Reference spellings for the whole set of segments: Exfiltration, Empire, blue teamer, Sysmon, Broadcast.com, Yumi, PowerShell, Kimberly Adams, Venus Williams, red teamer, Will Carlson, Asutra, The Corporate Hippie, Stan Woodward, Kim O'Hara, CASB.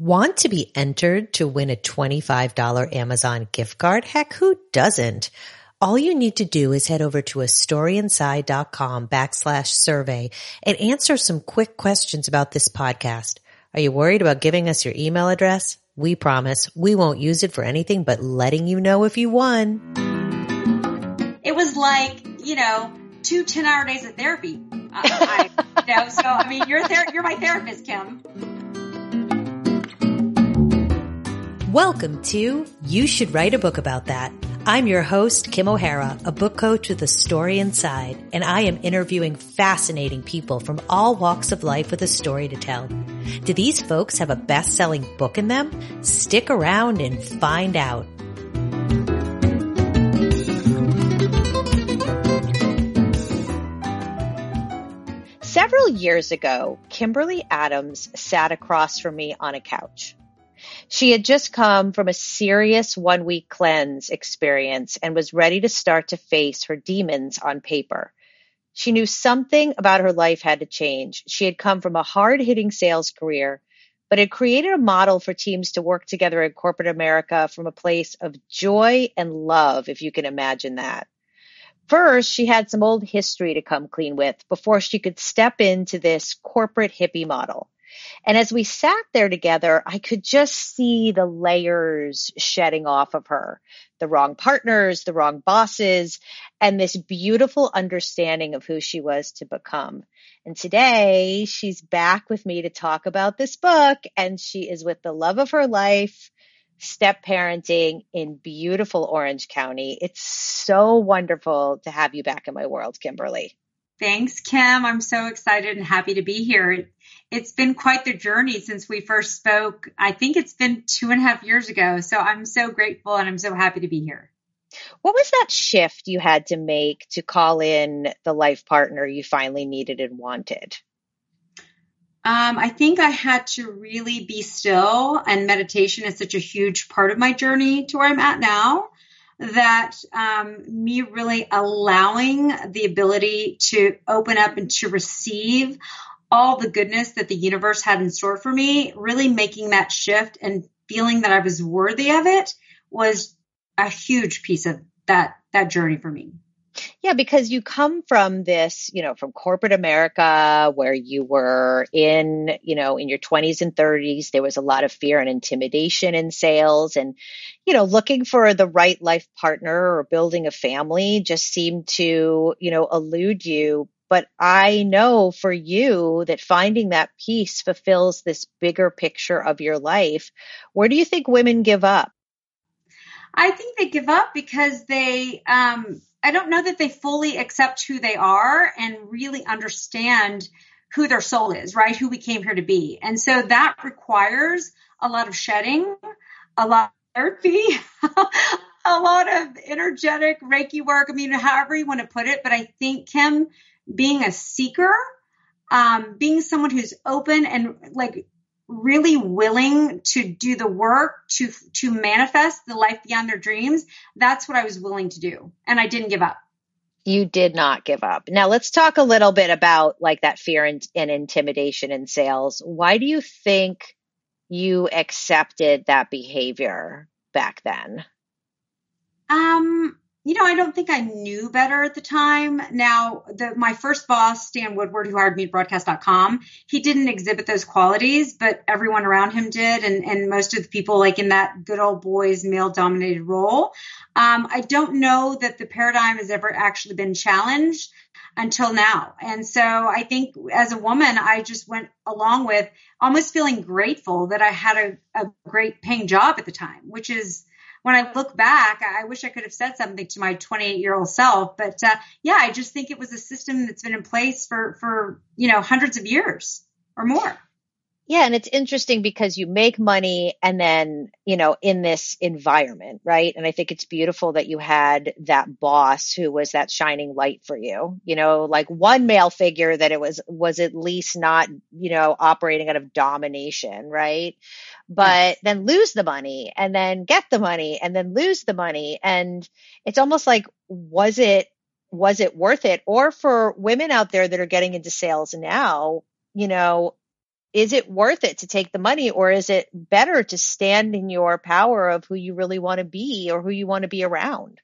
Want to be entered to win a $25 Amazon gift card? Heck, who doesn't? All you need to do is head over to astoryinside.com/survey and answer some quick questions about this podcast. Are you worried about giving us your email address? We promise we won't use it for anything but letting you know if you won. It was like, you know, 2 10-hour days of therapy. You're my therapist, Kim. Welcome to You Should Write a Book About That. I'm your host, Kim O'Hara, a book coach with A Story Inside, and I am interviewing fascinating people from all walks of life with a story to tell. Do these folks have a best-selling book in them? Stick around and find out. Several years ago, Kimberly Adams sat across from me on a couch. She had just come from a serious one-week cleanse experience and was ready to start to face her demons on paper. She knew something about her life had to change. She had come from a hard-hitting sales career, but had created a model for teams to work together in corporate America from a place of joy and love, if you can imagine that. First, she had some old history to come clean with before she could step into this corporate hippie model. And as we sat there together, I could just see the layers shedding off of her, the wrong partners, the wrong bosses, and this beautiful understanding of who she was to become. And today she's back with me to talk about this book, and she is with the love of her life, step parenting in beautiful Orange County. It's so wonderful to have you back in my world, Kimberly. Thanks, Kim. I'm so excited and happy to be here. It's been quite the journey since we first spoke. I think it's been 2.5 years ago. So I'm so grateful and I'm so happy to be here. What was that shift you had to make to call in the life partner you finally needed and wanted? I think I had to really be still, and meditation is such a huge part of my journey to where I'm at now, that me really allowing the ability to open up and to receive all the goodness that the universe had in store for me, really making that shift and feeling that I was worthy of it was a huge piece of that journey for me. Yeah, because you come from this, from corporate America, where you were in your 20s and 30s, there was a lot of fear and intimidation in sales, and, looking for the right life partner or building a family just seemed to, elude you. But I know for you that finding that peace fulfills this bigger picture of your life. Where do you think women give up? I think they give up because they, I don't know that they fully accept who they are and really understand who their soul is, right? Who we came here to be. And so that requires a lot of shedding, a lot of therapy, a lot of energetic Reiki work. However you want to put it. But I think, Kim, being a seeker, being someone who's open and really willing to do the work to manifest the life beyond their dreams. That's what I was willing to do. And I didn't give up. You did not give up. Now let's talk a little bit about that fear and intimidation in sales. Why do you think you accepted that behavior back then? I don't think I knew better at the time. Now, my first boss, Stan Woodward, who hired me at Broadcast.com, he didn't exhibit those qualities, but everyone around him did. And most of the people in that good old boys male dominated role. I don't know that the paradigm has ever actually been challenged until now. And so I think as a woman, I just went along with almost feeling grateful that I had a great paying job at the time, which is, when I look back, I wish I could have said something to my 28-year-old self. But I just think it was a system that's been in place for hundreds of years or more. Yeah. And it's interesting because you make money and then, in this environment, right? And I think it's beautiful that you had that boss who was that shining light for you, one male figure that it was at least not, operating out of domination, right? But yes. Then lose the money and then get the money and then lose the money. And it's almost like, was it worth it? Or for women out there that are getting into sales now, is it worth it to take the money, or is it better to stand in your power of who you really want to be or who you want to be around?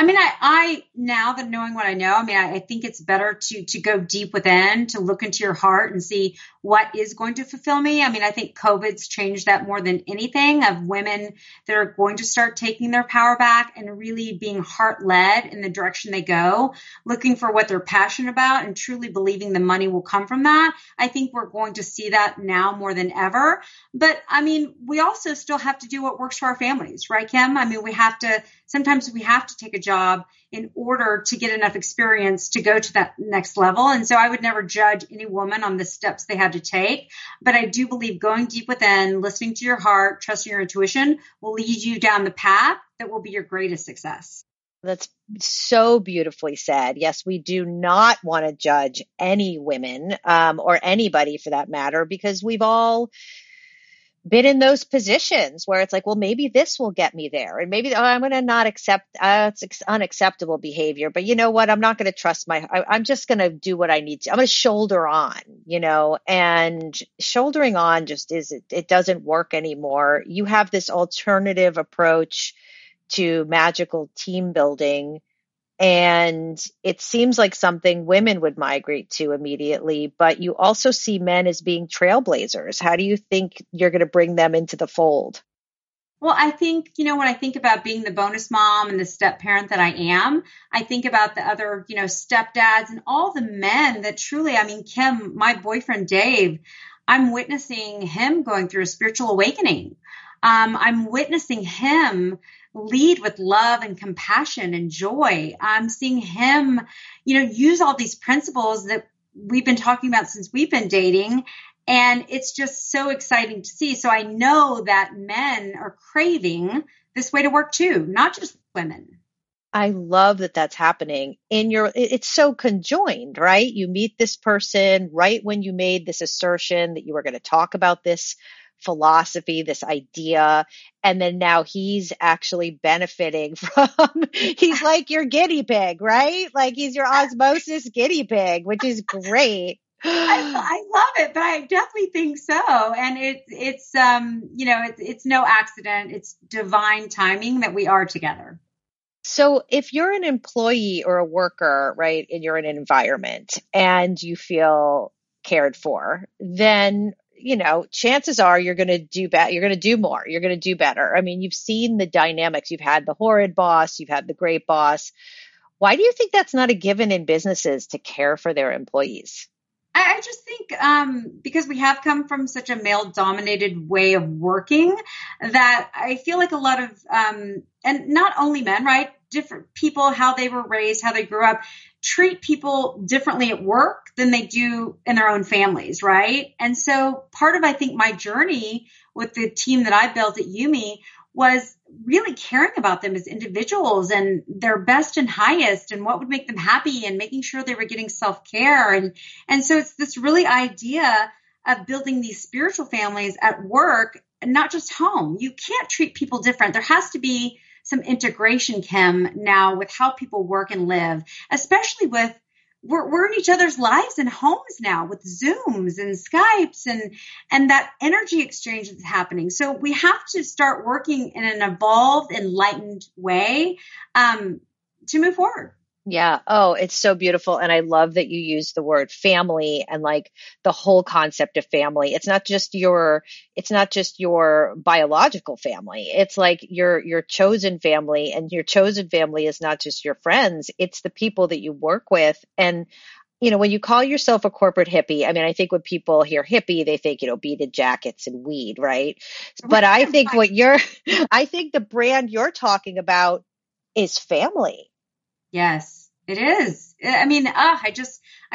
I mean, I now that knowing what I know, I mean, I think it's better to go deep within, to look into your heart and see what is going to fulfill me. I mean, I think COVID's changed that more than anything, of women that are going to start taking their power back and really being heart led in the direction they go, looking for what they're passionate about and truly believing the money will come from that. I think we're going to see that now more than ever. But I mean, we also still have to do what works for our families, right, Kim? I mean, sometimes we have to take a job in order to get enough experience to go to that next level. And so I would never judge any woman on the steps they had to take. But I do believe going deep within, listening to your heart, trusting your intuition will lead you down the path that will be your greatest success. That's so beautifully said. Yes, we do not want to judge any women or anybody for that matter, because we've all been in those positions where it's like, well, maybe this will get me there. And maybe, oh, I'm going to not accept, it's unacceptable behavior, but you know what? I'm not going to trust I'm just going to do what I need to. I'm going to shoulder on, and shouldering on just it doesn't work anymore. You have this alternative approach to magical team building. And it seems like something women would migrate to immediately, but you also see men as being trailblazers. How do you think you're going to bring them into the fold? Well, I think, when I think about being the bonus mom and the step parent that I am, I think about the other, stepdads and all the men that truly, I mean, Kim, my boyfriend, Dave, I'm witnessing him going through a spiritual awakening. I'm witnessing him lead with love and compassion and joy. I'm seeing him, use all these principles that we've been talking about since we've been dating. And it's just so exciting to see. So I know that men are craving this way to work too, not just women. I love that that's happening it's so conjoined, right? You meet this person right when you made this assertion that you were going to talk about this philosophy, this idea. And then now he's actually benefiting from, he's like your guinea pig, right? Like he's your osmosis guinea pig, which is great. I love it, but I definitely think so. And it's no accident. It's divine timing that we are together. So if you're an employee or a worker, right, and you're in an environment and you feel cared for, then chances are you're going to do better. You're going to do more. You're going to do better. I mean, you've seen the dynamics. You've had the horrid boss. You've had the great boss. Why do you think that's not a given in businesses to care for their employees? I just think because we have come from such a male-dominated way of working that I feel like a lot of, and not only men, right? Different people, how they were raised, how they grew up, treat people differently at work than they do in their own families, right? And so part of, I think, my journey with the team that I built at Yumi was really caring about them as individuals and their best and highest and what would make them happy and making sure they were getting self-care. And so it's this really idea of building these spiritual families at work and not just home. You can't treat people different. There has to be some integration, Kim, now with how people work and live, especially with we're in each other's lives and homes now with Zooms and Skypes and that energy exchange that's happening. So we have to start working in an evolved, enlightened way to move forward. Yeah. Oh, it's so beautiful. And I love that you use the word family and like the whole concept of family. It's not just your biological family. It's like your chosen family, and your chosen family is not just your friends. It's the people that you work with. And, when you call yourself a corporate hippie, I mean, I think when people hear hippie, they think, beaded jackets and weed, right? But I think I think the brand you're talking about is family. Yes, it is. I mean, I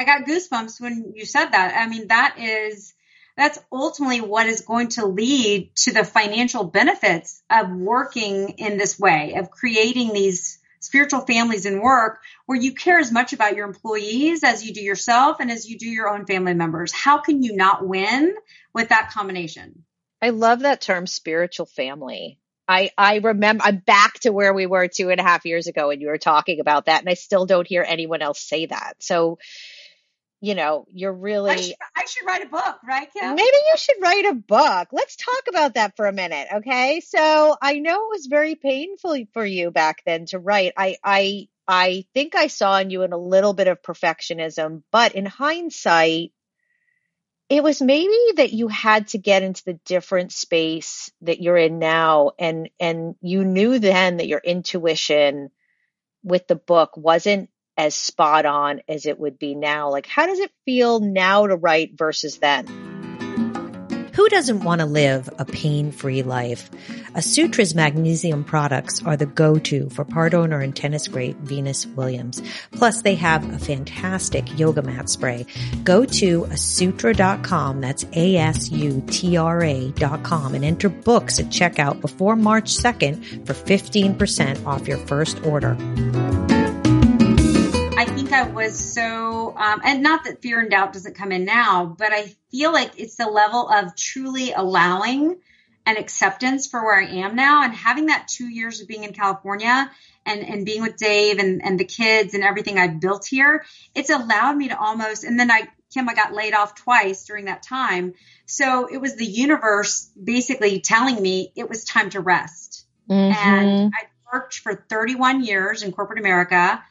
got goosebumps when you said that. I mean, that's ultimately what is going to lead to the financial benefits of working in this way, of creating these spiritual families in work where you care as much about your employees as you do yourself and as you do your own family members. How can you not win with that combination? I love that term, spiritual family. I remember, I'm back to where we were 2.5 years ago when you were talking about that, and I still don't hear anyone else say that. So you know, you're really... I should write a book, right, Kim? Maybe you should write a book. Let's talk about that for a minute, okay? So I know it was very painful for you back then to write. I think I saw in you in a little bit of perfectionism, but in hindsight, it was maybe that you had to get into the different space that you're in now. And you knew then that your intuition with the book wasn't as spot on as it would be now. Like, how does it feel now to write versus then? Who doesn't want to live a pain-free life? Asutra's magnesium products are the go-to for part owner and tennis great Venus Williams. Plus, they have a fantastic yoga mat spray. Go to asutra.com, that's A-S-U-T-R-A.com, and enter books at checkout before March 2nd for 15% off your first order. I think I was so, and not that fear and doubt doesn't come in now, but I feel like it's the level of truly allowing and acceptance for where I am now. And having that 2 years of being in California and being with Dave and the kids and everything I built here, it's allowed me to almost, and then I got laid off twice during that time. So it was the universe basically telling me it was time to rest. Mm-hmm. And I worked for 31 years in corporate America.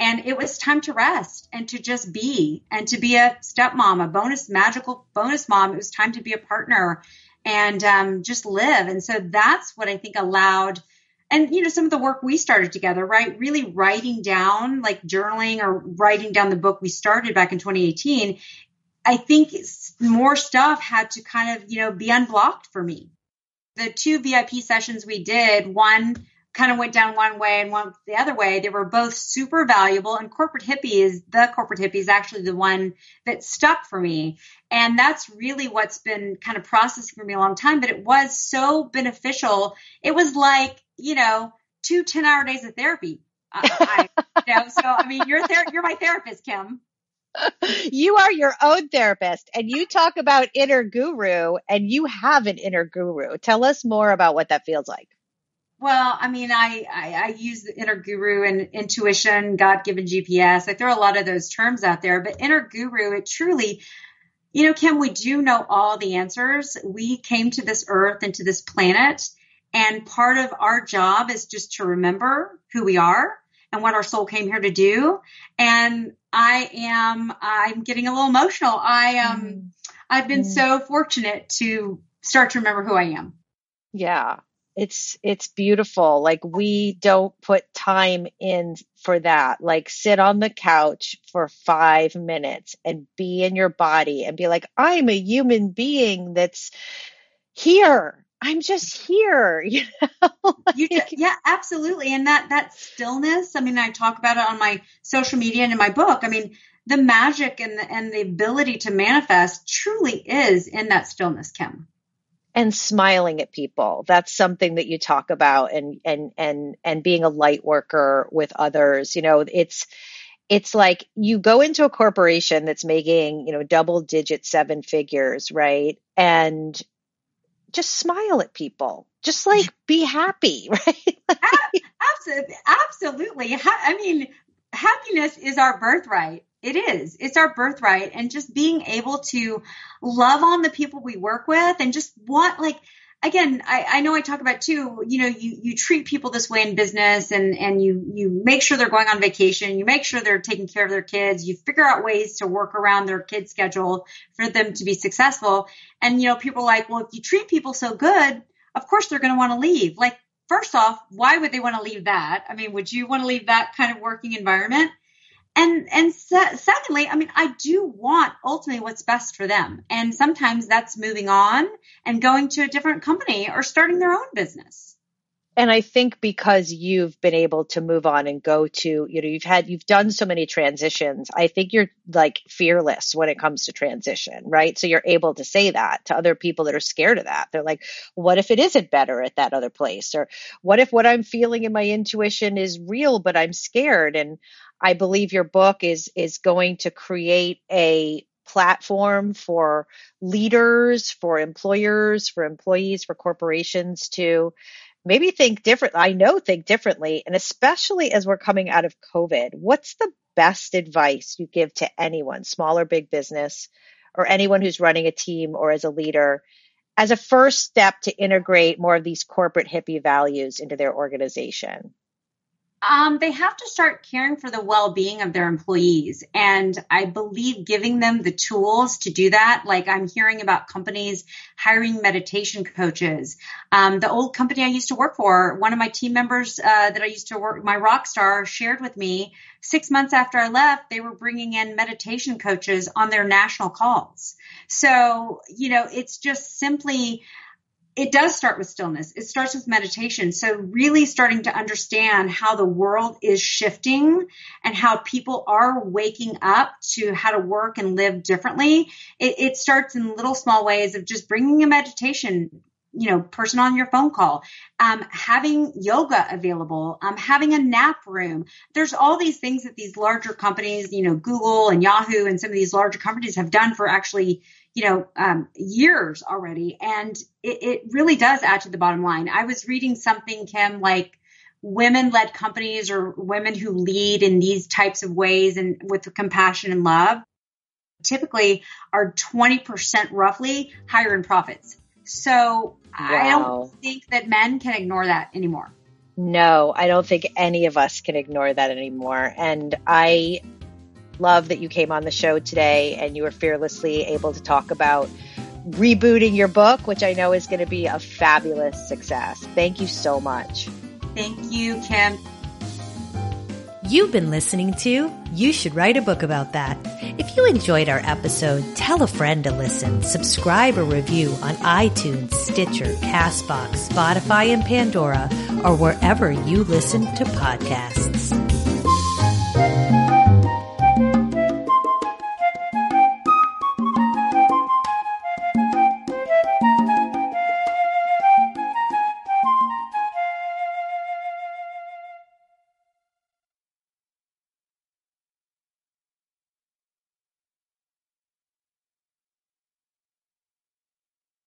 And it was time to rest and to just be, and to be a stepmom, a bonus, magical bonus mom. It was time to be a partner and just live. And so that's what I think allowed. And, you know, some of the work we started together, right? Really writing down, like journaling or writing down the book we started back in 2018. I think more stuff had to kind of, you know, be unblocked for me. The two VIP sessions we did, one kind of went down one way and one the other way. They were both super valuable. And The Corporate Hippie is actually the one that stuck for me. And that's really what's been kind of processing for me a long time, but it was so beneficial. It was like, you know, two 10-hour days of therapy. You're my therapist, Kim. You are your own therapist, and you talk about inner guru, and you have an inner guru. Tell us more about what that feels like. Well, I mean, I use the inner guru and intuition, God-given GPS. I throw a lot of those terms out there, but inner guru, it truly, you know, Kim, we do know all the answers. We came to this earth and to this planet, and part of our job is just to remember who we are and what our soul came here to do. And I'm getting a little emotional. I've been so fortunate to start to remember who I am. Yeah. It's beautiful. Like, we don't put time in for that. Like, sit on the couch for 5 minutes and be in your body and be like, I'm a human being that's here. I'm just here. You know? Yeah, absolutely. And that stillness, I mean, I talk about it on my social media and in my book. I mean, the magic and the ability to manifest truly is in that stillness, Kim. And smiling at people. That's something that you talk about, and being a light worker with others. You know, it's like you go into a corporation that's making, you know, double-digit 7 figures, right? And just smile at people. Just like be happy, right? Absolutely. I mean, happiness is our birthright. It is. It's our birthright. And just being able to love on the people we work with and just want, like, again, I know I talk about too, you know, you treat people this way in business and you make sure they're going on vacation. You make sure they're taking care of their kids. You figure out ways to work around their kids' schedule for them to be successful. And, you know, people are like, well, if you treat people so good, of course they're going to want to leave. Like, first off, why would they want to leave that? I mean, would you want to leave that kind of working environment? And secondly, I mean, I do want ultimately what's best for them. And sometimes that's moving on and going to a different company or starting their own business. And I think because you've been able to move on and go to, you know, you've done so many transitions. I think you're like fearless when it comes to transition, right? So you're able to say that to other people that are scared of that. They're like, what if it isn't better at that other place? Or what if what I'm feeling in my intuition is real, but I'm scared? And I believe your book is going to create a platform for leaders, for employers, for employees, for corporations to maybe think differently, and especially as we're coming out of COVID, what's the best advice you give to anyone, small or big business, or anyone who's running a team or as a leader, as a first step to integrate more of these corporate hippie values into their organization? They have to start caring for the well-being of their employees. And I believe giving them the tools to do that, like I'm hearing about companies hiring meditation coaches. The old company I used to work for, one of my team members that I used to work, my rock star, shared with me 6 months after I left, they were bringing in meditation coaches on their national calls. So, you know, it's just simply... It does start with stillness. It starts with meditation. So really starting to understand how the world is shifting and how people are waking up to how to work and live differently. It starts in little small ways of just bringing a meditation, you know, person on your phone call, having yoga available, having a nap room. There's all these things that these larger companies, you know, Google and Yahoo and some of these larger companies have done for actually, you know, years already. And it really does add to the bottom line. I was reading something, Kim, like women-led companies or women who lead in these types of ways and with compassion and love typically are 20% roughly higher in profits. So wow. I don't think that men can ignore that anymore. No, I don't think any of us can ignore that anymore. And I love that you came on the show today and you were fearlessly able to talk about rebooting your book, which I know is going to be a fabulous success. Thank you so much. Thank you, Kim. You've been listening to You Should Write a Book About That. If you enjoyed our episode, tell a friend to listen, subscribe or review on iTunes, Stitcher, CastBox, Spotify, and Pandora, or wherever you listen to podcasts.